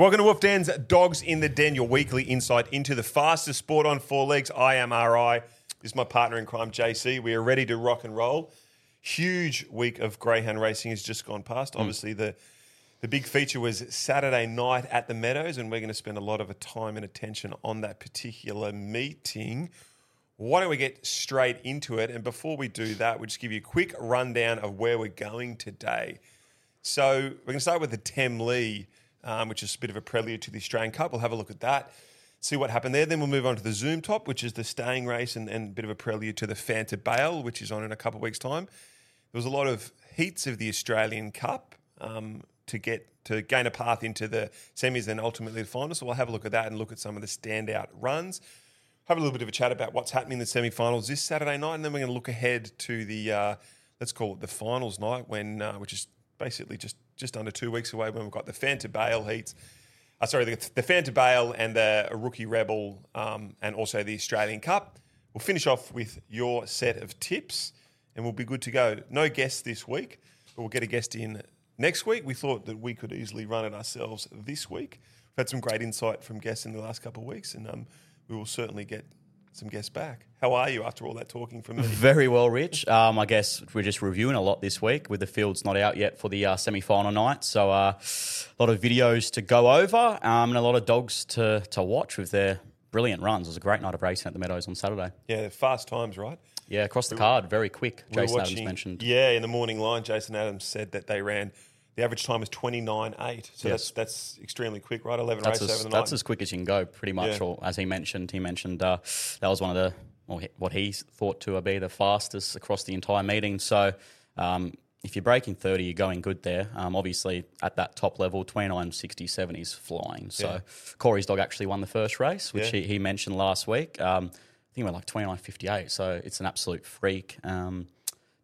Welcome to Wolf Den's Dogs in the Den, your weekly insight into the fastest sport on four legs. I am R.I. This is my partner in crime, JC. We are ready to rock and roll. Huge week of greyhound racing has just gone past. Obviously, the big feature was Saturday night at the Meadows, and we're going to spend a lot of time and attention on that particular meeting. Why don't we get straight into it? And before we do that, we'll just give you a quick rundown of where we're going today. So we're going to start with the Tem Lee, which is a bit of a prelude to the Australian Cup. We'll have a look at that, see what happened there. Then we'll move on to the Zoom Top, which is the staying race and a bit of a prelude to the Fanta Bale, which is on in a couple of weeks' time. There was a lot of heats of the Australian Cup to gain a path into the semis and ultimately the final. So we'll have a look at that and look at some of the standout runs. Have a little bit of a chat about what's happening in the semi-finals this Saturday night, and then we're going to look ahead to the, let's call it the finals night, when which is basically just under 2 weeks away, when we've got the Fanta Bale heats. The Fanta Bale and the Rookie Rebel and also the Australian Cup. We'll finish off with your set of tips and we'll be good to go. No guests this week, but we'll get a guest in next week. We thought that we could easily run it ourselves this week. We've had some great insight from guests in the last couple of weeks, and we will certainly get some guests back. How are you after all that talking from me? Very well, Rich. I guess we're just reviewing a lot this week with the fields not out yet for the semi-final night. So a lot of videos to go over and a lot of dogs to watch with their brilliant runs. It was a great night of racing at the Meadows on Saturday. Yeah, fast times, right? Yeah, across the card, very quick. Jason Adams mentioned. Yeah, in the morning line, Jason Adams said that they ran... The average time is 29.8, so yes. that's extremely quick, right? 11 races over the night. That's as quick as you can go, pretty much. Yeah. Or as he mentioned that was one of what he thought to be the fastest across the entire meeting. So if you're breaking 30, you're going good there. Obviously, at that top level, 29.67 is flying. So Corey's dog actually won the first race, which he mentioned last week. I think we're like 29.58, so it's an absolute freak.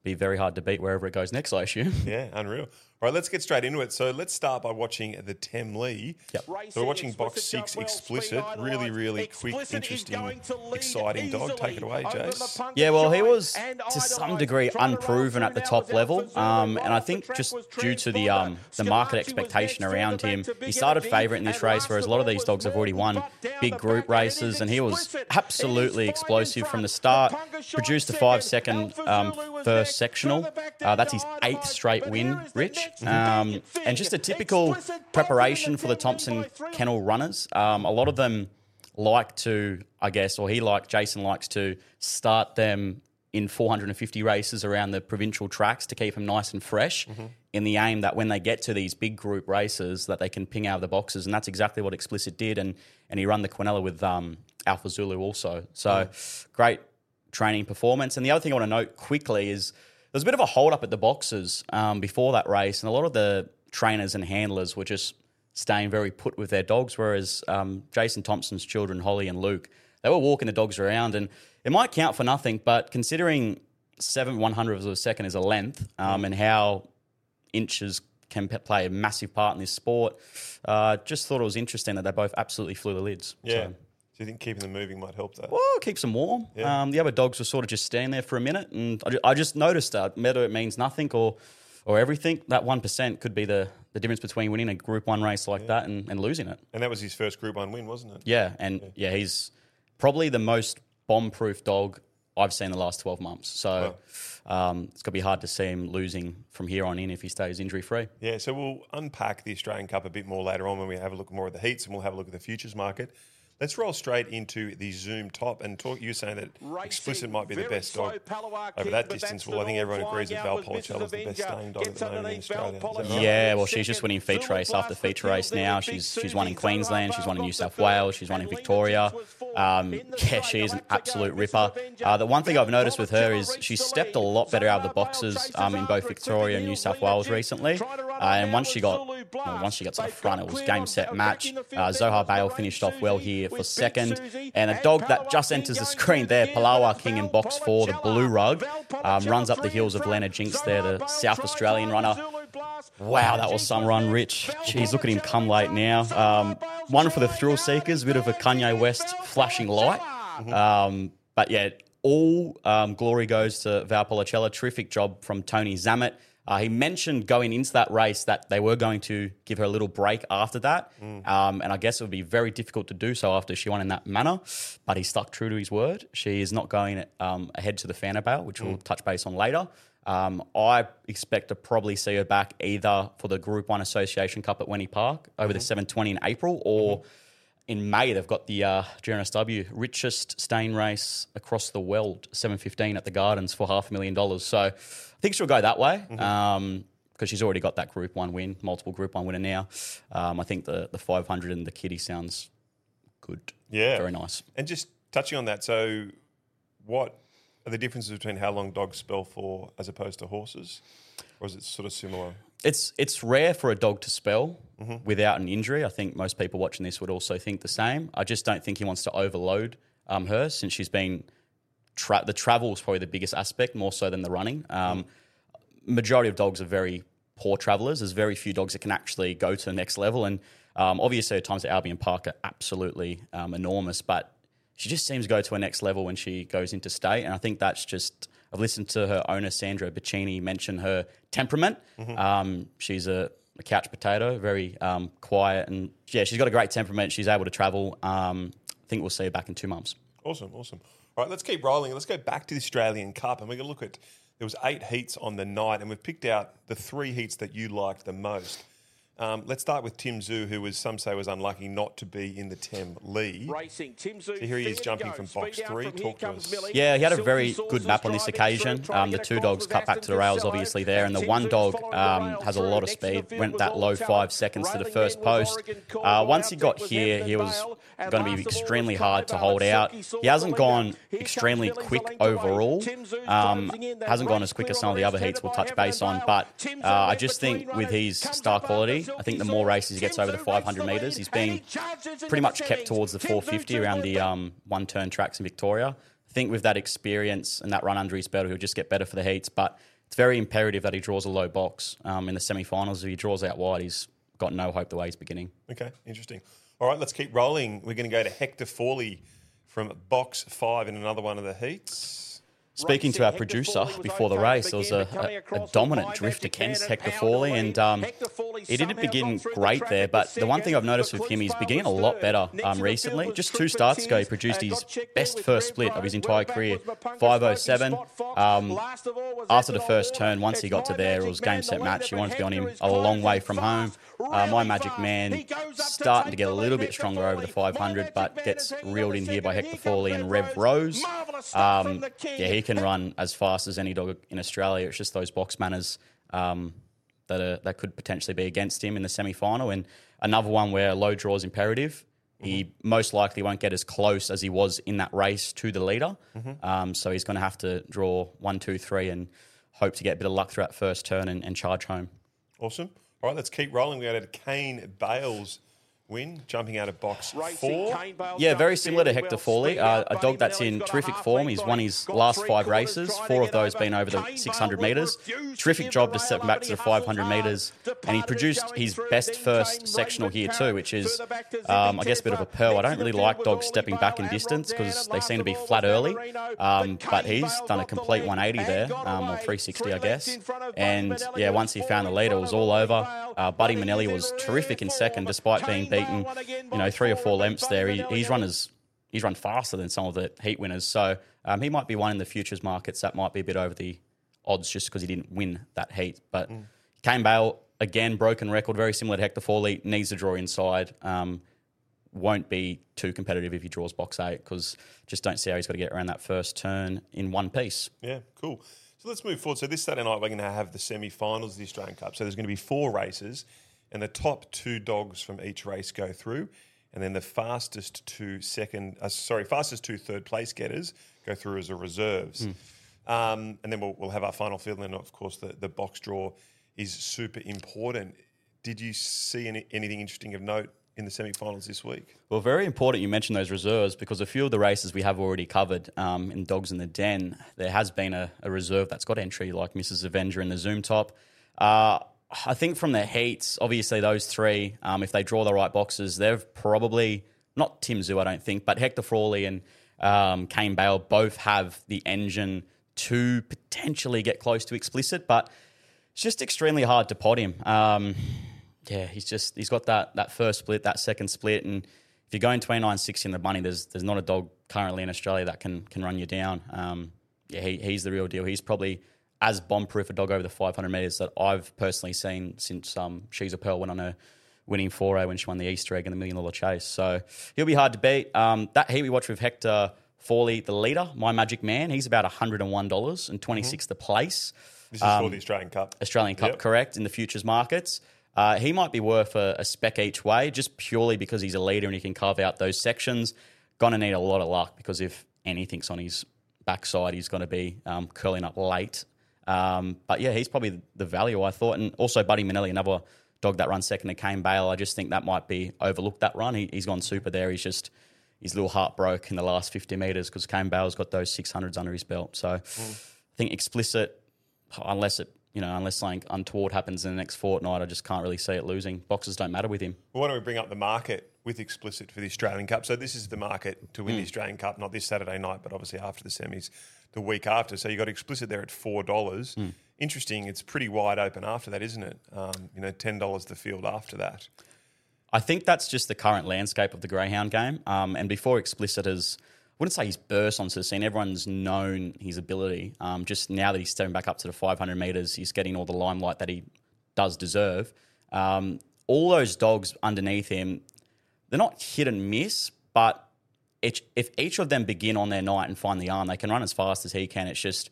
Be very hard to beat wherever it goes next, I assume. Yeah, unreal. All right, let's get straight into it. So let's start by watching the Tem Lee. Yep. So we're watching Box 6, Explicit. Really, really quick, interesting, exciting dog. Take it away, Jace. Yeah, well, he was to some degree unproven at the top level. And I think just due to the market expectation around him, he started favourite in this race, whereas a lot of these dogs have already won big group races. And he was absolutely explosive from the start. Produced a 5-second first sectional. That's his 8th straight win, Rich. And just a typical preparation for the Thompson Kennel runners. A lot of them like to, Jason likes to start them in 450 races around the provincial tracks to keep them nice and fresh in the aim that when they get to these big group races that they can ping out of the boxes. And that's exactly what Explicit did. And he ran the Quinella with Alpha Zulu also. So great training performance. And the other thing I want to note quickly is there was a bit of a hold-up at the boxes before that race, and a lot of the trainers and handlers were just staying very put with their dogs, whereas Jason Thompson's children, Holly and Luke, they were walking the dogs around. And it might count for nothing, but considering 7/100ths of a second is a length and how inches can play a massive part in this sport, just thought it was interesting that they both absolutely flew the lids. Yeah. So do you think keeping them moving might help that? Well, it keeps them warm. Yeah. The other dogs were sort of just standing there for a minute, and I just noticed that whether it means nothing or everything, that 1% could be the difference between winning a Group 1 race like that and losing it. And that was his first Group 1 win, wasn't it? Yeah, and yeah he's probably the most bomb-proof dog I've seen the last 12 months. So it's going to be hard to see him losing from here on in if he stays injury-free. Yeah, so we'll unpack the Australian Cup a bit more later on when we have a look more at the heats, and we'll have a look at the futures market. Let's roll straight into the Zoom Top and talk. You saying that Explicit might be the best dog over that distance. Well, I think everyone agrees that Valpolicella is the best staying dog at the moment in Australia. Right? Yeah, well, she's just winning feature race after feature race now. She's won in Queensland. She's won in New South Wales. She's won in Victoria. Yeah, she is an absolute ripper. The one thing I've noticed with her is she's stepped a lot better out of the boxes in both Victoria and New South Wales recently. And once she got to the front, it was game, set, match. Zohar Bale finished off well here for second, and a dog that just enters the screen there, Palawa King in box 4, the blue rug, runs up the heels of Lenola Jinks there, the South Australian runner. Wow, that was some run, Rich. Jeez, look at him come late now. One for the thrill seekers, a bit of a Kanye West flashing light. But all glory goes to Valpolicella. Terrific job from Tony Zammit. He mentioned going into that race that they were going to give her a little break after that. And I guess it would be very difficult to do so after she won in that manner. But he stuck true to his word. She is not going ahead to the Fanta Bale, which we'll touch base on later. I expect to probably see her back either for the Group 1 Association Cup at Wentworth Park over the 720 in April or in May. They've got the GNSW richest stain race across the world, 715 at the Gardens for $500,000. So I think she'll go that way because she's already got that Group 1 win, multiple Group 1 winner now. I think the 500 and the kitty sounds good. Yeah. Very nice. And just touching on that, so what are the differences between how long dogs spell for as opposed to horses, or is it sort of similar? It's rare for a dog to spell without an injury. I think most people watching this would also think the same. I just don't think he wants to overload her since she's been the travel is probably the biggest aspect, more so than the running. Majority of dogs are very poor travellers. There's very few dogs that can actually go to the next level. And obviously her times at Albion Park are absolutely enormous, but she just seems to go to her next level when she goes into state. And I think that's just, I've listened to her owner, Sandra Buccini, mention her temperament. She's a couch potato, very quiet. And, yeah, she's got a great temperament. She's able to travel. I think we'll see her back in 2 months. Awesome. All right, let's keep rolling. Let's go back to the Australian Cup. And we're going to look at, there was 8 heats on the night. And we've picked out the 3 heats that you liked the most. Let's start with Tim Zhu, who was unlucky not to be in the Tem Lee. Racing, Tim Zhu, so here he is jumping from box 3. Talk to us. Yeah, he had a very good map on this occasion. The 2 dogs cut back to the rails, obviously, there. And the 1 dog has a lot of speed, went that low 5 seconds to the first post. Once he got here, he was going to be extremely hard to hold out. He hasn't gone extremely quick overall. Hasn't gone as quick as some of the other heats we'll touch base on. But I just think with his star quality, I think the more races he gets over the 500 metres, he's been pretty much kept towards the 450 around the one-turn tracks in Victoria. I think with that experience and that run under his belt, he'll just get better for the heats. But it's very imperative that he draws a low box. In the semi-finals, if he draws out wide, he's got no hope the way he's beginning. Okay, interesting. All right, let's keep rolling. We're going to go to Hector Frawley from box 5 in another one of the heats. Speaking to our producer before the race, there was a dominant drift against Hector Frawley, and he didn't begin great there, but the one thing I've noticed with him, he's beginning a lot better recently. Just 2 starts ago, he produced his best first split of his entire career, 5.07. After the first turn, once he got to there, it was game, set, match. You wanted to be on him a long way from home. My Magic Man starting to get a little bit stronger over the 500, but gets reeled in here by Hector Frawley and Rev Rose. He can run as fast as any dog in Australia. It's just those box manners that could potentially be against him in the semi-final. And another one where low draw is imperative. He most likely won't get as close as he was in that race to the leader. So he's going to have to draw 1, 2, 3 and hope to get a bit of luck through that first turn and charge home. Awesome. All right, let's keep rolling. We go to Kane Bale's win, jumping out of box 4. Yeah, very similar to Hector Frawley, a dog that's in terrific form. He's won his last 5 races, 4 of those being over the 600 metres. Terrific job to step back to the 500 metres. And he produced his best first sectional here too, which is, I guess, a bit of a pearl. I don't really like dogs stepping back in distance because they seem to be flat early. But he's done a complete 180 there, or 360, I guess. And, yeah, once he found the leader, it was all over. Buddy Minnelli was terrific in second despite being beaten, 3 or 4 lengths there. He's run faster than some of the heat winners. So he might be one in the futures markets that might be a bit over the odds just because he didn't win that heat. But Kane Bale, again, broken record, very similar to Hector Frawley, needs to draw inside. Won't be too competitive if he draws box 8 because just don't see how he's got to get around that first turn in one piece. Yeah, cool. So let's move forward. So this Saturday night we're going to have the semi-finals of the Australian Cup. So there's going to be 4 races. And the top 2 dogs from each race go through, and then the fastest 2 third place getters go through as a reserves. And then we'll have our final field, and then of course the box draw is super important. Did you see anything interesting of note in the semi-finals this week? Well, very important you mentioned those reserves because a few of the races we have already covered in Dogs in the Den, there has been a reserve that's got entry like Mrs. Avenger in the Zoom Top. I think from the heats, obviously those 3, if they draw the right boxes, they've probably, not Tim Zhu I don't think, but Hector Frawley and Kane Bale both have the engine to potentially get close to Explicit, but it's just extremely hard to pot him. Yeah, he's got that first split, that second split, and if you're going 29.60 in the money, there's not a dog currently in Australia that can run you down. Yeah, he's the real deal. He's probably as bomb-proof a dog over the 500 metres that I've personally seen since She's a Pearl went on her winning foray when she won the Easter egg and the $1 million chase. So he'll be hard to beat. That heat we watch with Hector Frawley, the leader, My Magic Man, he's about $101 and 26th the place. This is for the Australian Cup. Australian Cup, yep. Correct, in the futures markets. He might be worth a spec each way just purely because he's a leader and he can carve out those sections. Going to need a lot of luck because if anything's on his backside, he's going to be curling up late. But, yeah, he's probably the value, I thought. And also Buddy Minnelli, another dog that runs second to Kane Bale. I just think that might be overlooked, that run. He's gone super there. He's just his little heart broke in the last 50 metres because Kane Bale's got those 600s under his belt. So I think Explicit, unless something untoward happens in the next fortnight, I just can't really see it losing. Boxes don't matter with him. Well, why don't we bring up the market with Explicit for the Australian Cup? So this is the market to win the Australian Cup, not this Saturday night, but obviously after the semis, the week after. So you got Explicit there at $4. Interesting, it's pretty wide open after that, isn't it? $10 the field after that. I think that's just the current landscape of the greyhound game. And before Explicit has... I wouldn't say he's burst onto the scene. Everyone's known his ability. Just now that he's stepping back up to the 500 metres, he's getting all the limelight that he does deserve. All those dogs underneath him, they're not hit and miss, but if each of them begin on their night and find the arm, they can run as fast as he can. It's just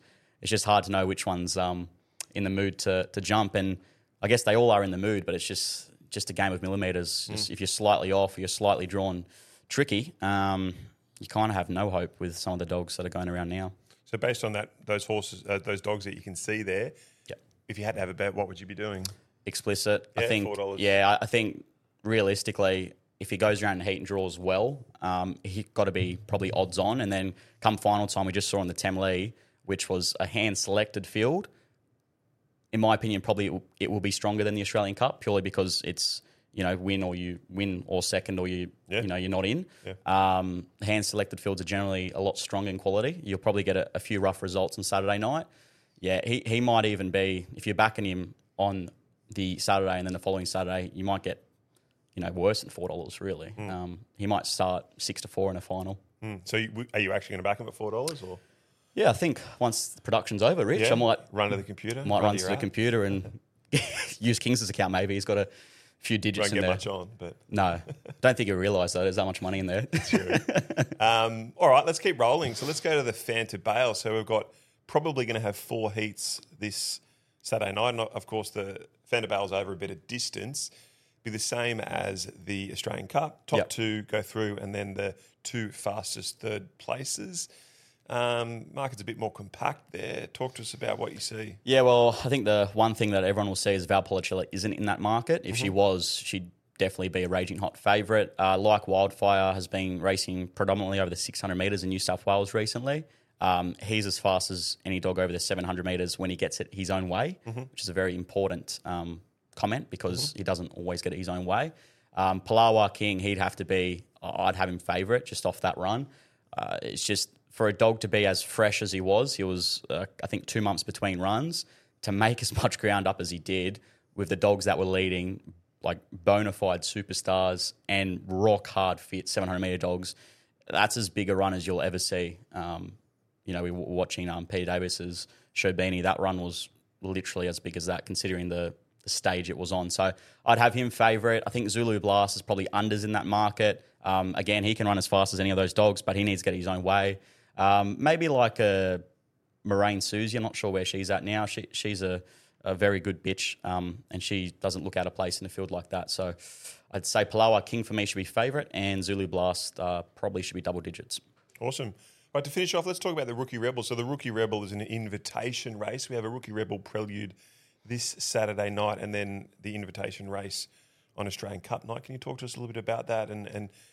hard to know which one's in the mood to jump. And I guess they all are in the mood, but it's just a game of millimetres. If you're slightly off or you're slightly drawn tricky... you kind of have no hope with some of the dogs that are going around now. So based on that, those dogs that you can see there, yep. If you had to have a bet, what would you be doing? Explicit. Yeah, I think, $4. Yeah, I think realistically, if he goes around and heat and draws well, he's got to be probably odds on. And then come final time, we just saw on the Tem Lee, which was a hand-selected field. In my opinion, probably it will be stronger than the Australian Cup purely because it's... You win or second or you're not in. Yeah. Hand-selected fields are generally a lot stronger in quality. You'll probably get a few rough results on Saturday night. Yeah, he might even be, if you're backing him on the Saturday and then the following Saturday, you might get, worse than $4 really. He might start 6-4 in a final. So are you actually going to back him at $4 or...? Yeah, I think once the production's over, Rich, I might... Run to the computer? Might run to the computer and use Kings' account maybe. He's got a... few digits in there. Won't get much on, but... No. Don't think you'll realise, though, there's that much money in there. True. All right, let's keep rolling. So let's go to the Fanta Bale. So we've got probably going to have 4 heats this Saturday night. And, of course, the Fanta Bale's over a bit of distance. Be the same as the Australian Cup. Top 2 go through and then the 2 fastest third places. Market's a bit more compact there. Talk to us about what you see. Yeah, well, I think the one thing that everyone will see is Valpolicella isn't in that market. If she was, she'd definitely be a raging hot favourite. Like Wildfire has been racing predominantly over the 600 metres in New South Wales recently. He's as fast as any dog over the 700 metres when he gets it his own way, which is a very important comment because he doesn't always get it his own way. Palawa King, I'd have him favourite just off that run. It's just... For a dog to be as fresh as he was, I think, 2 months between runs, to make as much ground up as he did with the dogs that were leading, like bona fide superstars and rock-hard fit 700-metre dogs, that's as big a run as you'll ever see. We were watching Peter Davis's Shobini. That run was literally as big as that, considering the stage it was on. So I'd have him favourite. I think Zulu Blast is probably unders in that market. Again, he can run as fast as any of those dogs, but he needs to get his own way. Maybe like a Moraine Susie. I'm not sure where she's at now. She's a very good bitch, and she doesn't look out of place in a field like that. So I'd say Palawa King for me should be favourite, and Zulu Blast probably should be double digits. Awesome. Right, to finish off, let's talk about the Rookie Rebel. So the Rookie Rebel is an invitation race. We have a Rookie Rebel prelude this Saturday night and then the invitation race on Australian Cup night. Can you talk to us a little bit about that? And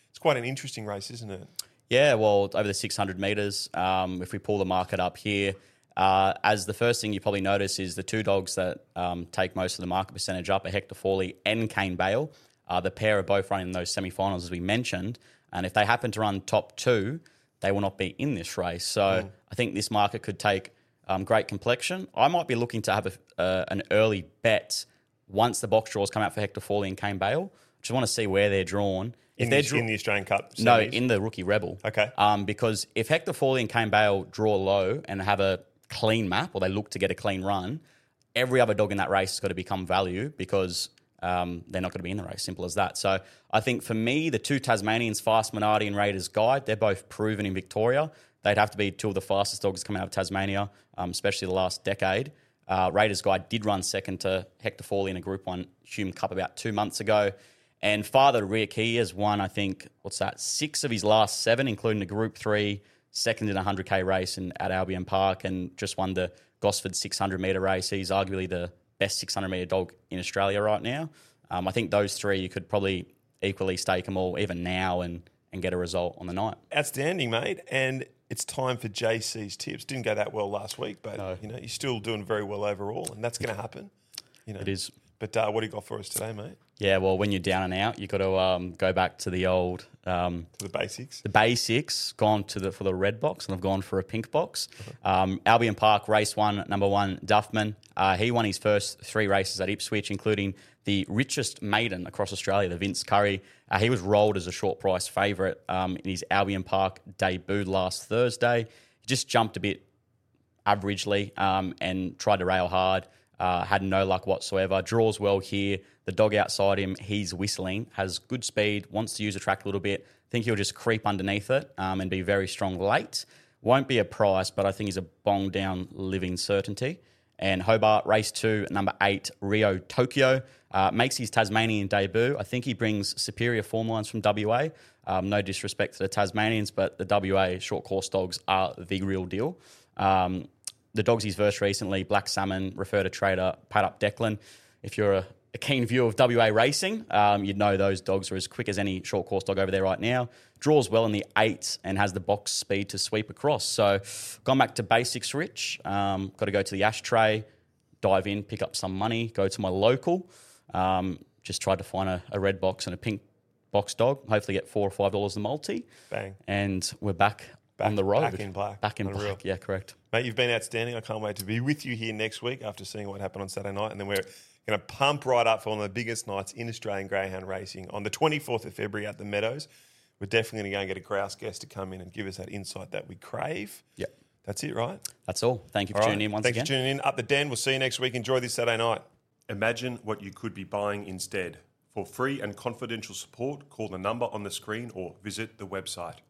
it's quite an interesting race, isn't it? Yeah, well, over the 600 metres, if we pull the market up here, as the first thing you probably notice is the 2 dogs that take most of the market percentage up are Hector Frawley and Kane Bale. The pair are both running in those semi-finals, as we mentioned, and if they happen to run top 2, they will not be in this race. So I think this market could take Great complexion. I might be looking to have an early bet once the box draws come out for Hector Frawley and Kane Bale. Just want to see where they're drawn. In the Australian Cup series? No, in the Rookie Rebel. Okay. Because if Hector Frawley and Kane Bale draw low and have a clean map, or they look to get a clean run, every other dog in that race has got to become value because they're not going to be in the race. Simple as that. So I think for me, the two Tasmanians, Fast Minardi and Raiders Guide, they're both proven in Victoria. They'd have to be two of the fastest dogs coming out of Tasmania, especially the last decade. Raiders Guide did run second to Hector Frawley in a Group 1 Hume Cup about 2 months ago. And Father Rick, he has won, I think, six of his last seven, including the Group 3, second in a 100K race at Albion Park, and just won the Gosford 600-metre race. He's arguably the best 600-metre dog in Australia right now. I think those three, you could probably equally stake them all, even now, and get a result on the night. Outstanding, mate. And it's time for JC's tips. Didn't go that well last week, but no. You know, you're still doing very well overall, and that's going to happen. You know, it is. But what do you got for us today, mate? Yeah, well, when you're down and out, you've got to go back to the old to the basics. The basics. Gone for the red box, and I've gone for a pink box. Uh-huh. Albion Park, race 1, number 1, Duffman. He won his first three races at Ipswich, including the richest maiden across Australia, the Vince Curry. He was rolled as a short price favourite in his Albion Park debut last Thursday. He just jumped a bit averagely and tried to rail hard. Had no luck whatsoever. Draws well here. The dog outside him, he's whistling, has good speed, wants to use the track a little bit. I think he'll just creep underneath it and be very strong late. Won't be a price, but I think he's a bong down living certainty. And Hobart, race 2, number 8, Rio Tokyo. Makes his Tasmanian debut. I think he brings superior form lines from WA. No disrespect to the Tasmanians, but the WA short course dogs are the real deal. The dogs he's versed recently, Black Salmon, Refer to Trader, Pat Up Declan. If you're a keen viewer of WA racing, you'd know those dogs are as quick as any short course dog over there right now. Draws well in the 8 and has the box speed to sweep across. So gone back to basics, Rich. Got to go to the ashtray, dive in, pick up some money, go to my local. Just tried to find a red box and a pink box dog. Hopefully get $4 or $5 the multi. Bang. And we're back on the road. Back in black. Back in black, yeah, correct. Mate, you've been outstanding. I can't wait to be with you here next week after seeing what happened on Saturday night. And then we're going to pump right up for one of the biggest nights in Australian Greyhound racing on the 24th of February at the Meadows. We're definitely going to go and get a grouse guest to come in and give us that insight that we crave. Yep. That's it, right? That's all. Thank you for tuning in once again. Thanks for tuning in. Up the Den. We'll see you next week. Enjoy this Saturday night. Imagine what you could be buying instead. For free and confidential support, call the number on the screen or visit the website.